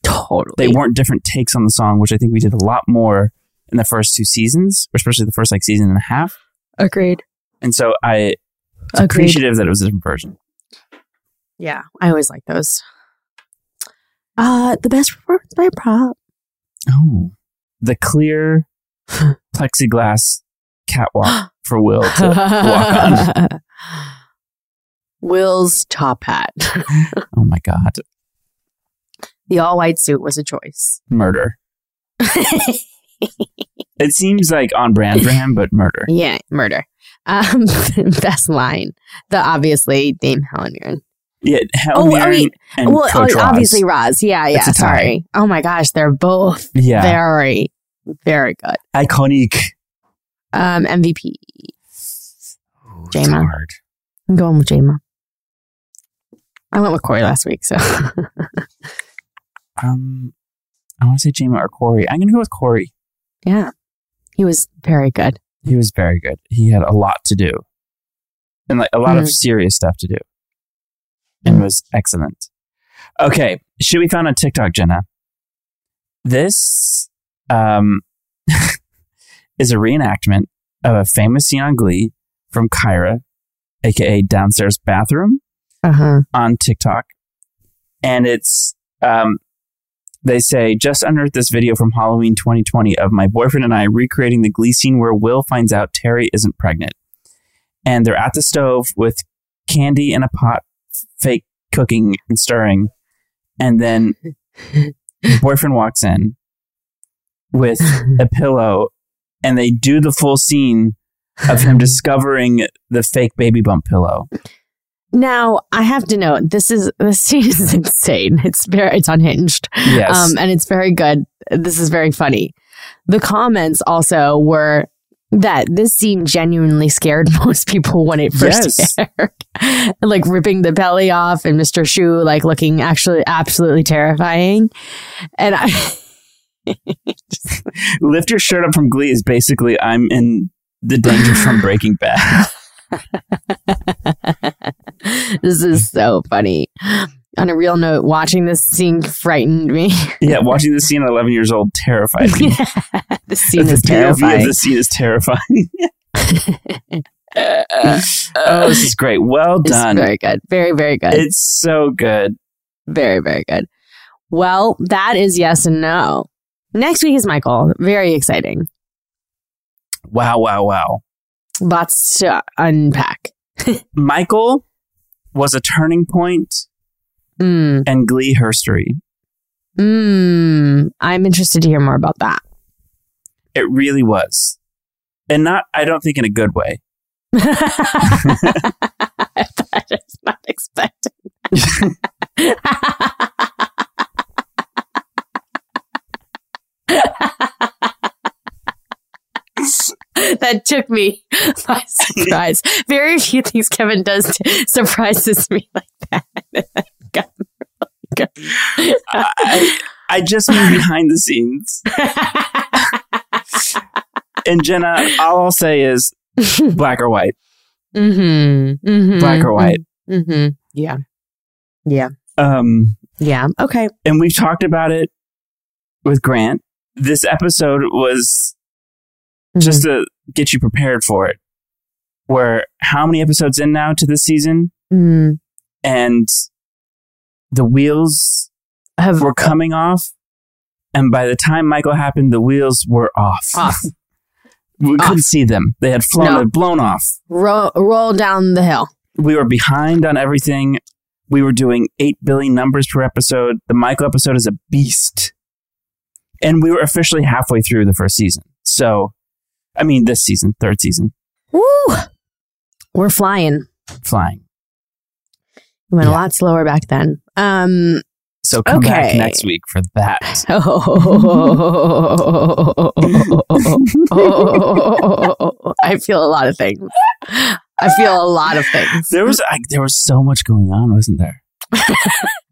Totally. They weren't different takes on the song, which I think we did a lot more in the first two seasons, especially the first like season and a half. Agreed. And so I was appreciative that it was a different version. Yeah, I always like those. Uh, the best performance by a prop. Oh. The clear plexiglass catwalk for Will to walk on. Will's top hat. Oh my God. The all-white suit was a choice. Murder. It seems like on brand for him, but murder. Yeah, murder. Um, best line. The obviously Dame Helen Mirren. Yeah, Helen oh, Mirren I mean, and well, Coach Roz. Obviously Roz. Yeah, yeah. Sorry. Oh my gosh, they're both yeah. very, very good. Iconic. Um, M V P. Ooh, Jayma. Hard. I'm going with Jayma. I went with Corey last week, so. um, I want to say Jayma or Corey. I'm going to go with Corey. Yeah, he was very good. He was very good. He had a lot to do, and like a lot mm. of serious stuff to do, and was excellent. Okay, shit we found on TikTok, Jenna. This um, is a reenactment of a famous scene on Glee from Kyra, aka Downstairs Bathroom, uh-huh. on TikTok, and it's. Um, They say, just unearthed this video from Halloween twenty twenty of my boyfriend and I recreating the Glee scene where Will finds out Terry isn't pregnant. And they're at the stove with candy in a pot, fake cooking and stirring. And then boyfriend walks in with a pillow and they do the full scene of him discovering the fake baby bump pillow. Now, I have to note, this is this scene is insane. It's very, it's unhinged. Yes. Um, and it's very good. This is very funny. The comments also were that this scene genuinely scared most people when it first yes. aired. Like ripping the belly off and Mister Shu like looking actually absolutely terrifying. And I... just, lift your shirt up from Glee is basically I'm in the danger from Breaking Bad. This is so funny. On a real note, watching this scene frightened me. Yeah, watching this scene at eleven years old terrified me. Yeah, this scene the is terrifying. This scene is terrifying. uh, uh, oh, this is great. Well done. Very good. Very, very good. It's so good. Very, very good. Well, that is yes and no. Next week is Michael. Very exciting. Wow, wow, wow. Lots to unpack. Michael was a turning point mm. and Glee herstory. Mm. I'm interested to hear more about that. It really was. And not, I don't think in a good way. I was not expecting that. That took me by surprise. Very few things Kevin does t- surprises me like that. God, God. I, I just mean behind the scenes. And Jenna, all I'll say is black or white. Mm-hmm. Mm-hmm. Black or white. Mm-hmm. Yeah. Yeah. Um, yeah. Okay. And we've talked about it with Grant. This episode was... just to get you prepared for it. We're how many episodes in now to this season? Mm. And the wheels Have, were coming off. And by the time Michael happened, the wheels were off. off. We off. couldn't see them. They had flown, no. blown off. Roll, roll down the hill. We were behind on everything. We were doing eight billion numbers per episode. The Michael episode is a beast. And we were officially halfway through the first season. So... I mean, this season, third season. Woo! We're flying. Flying. We went yeah. a lot slower back then. Um, so come okay. back next week for that. Oh, I feel a lot of things. I feel a lot of things. There was I, there was so much going on, wasn't there?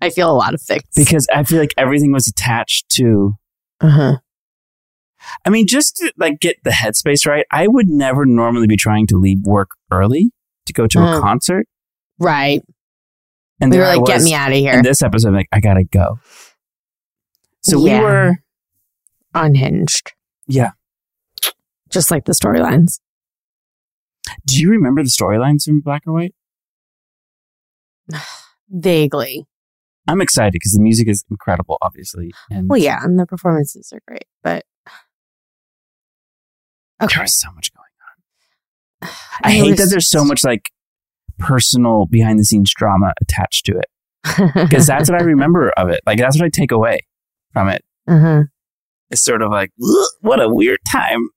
I feel a lot of things. Because I feel like everything was attached to... Uh-huh. I mean, just to like get the headspace right, I would never normally be trying to leave work early to go to mm. a concert. Right. And we were like, was, get me out of here. In this episode, I'm like, I gotta go. So yeah. we were... Unhinged. Yeah. Just like the storylines. Do you remember the storylines from Black or White? Vaguely. I'm excited because the music is incredible, obviously. And well, yeah, and the performances are great, but... Okay. There's so much going on. I, I hate that there's so much like personal behind the scenes drama attached to it. Because that's what I remember of it. Like that's what I take away from it. Mm-hmm. It's sort of like, what a weird time.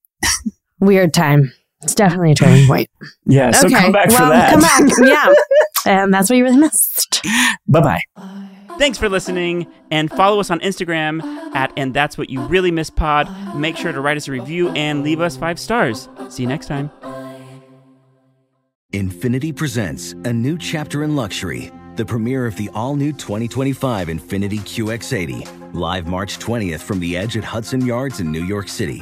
Weird time. It's definitely a turning point. Yeah. So okay. come back well, for that. Come back. Yeah. And that's what you really missed. Bye-bye. Bye. Thanks for listening, and follow us on Instagram at And That's What You Really Miss Pod. Make sure to write us a review and leave us five stars. See you next time. Infiniti presents a new chapter in luxury, the premiere of the all-new twenty twenty-five Infiniti Q X eighty, live March twentieth from the Edge at Hudson Yards in New York City,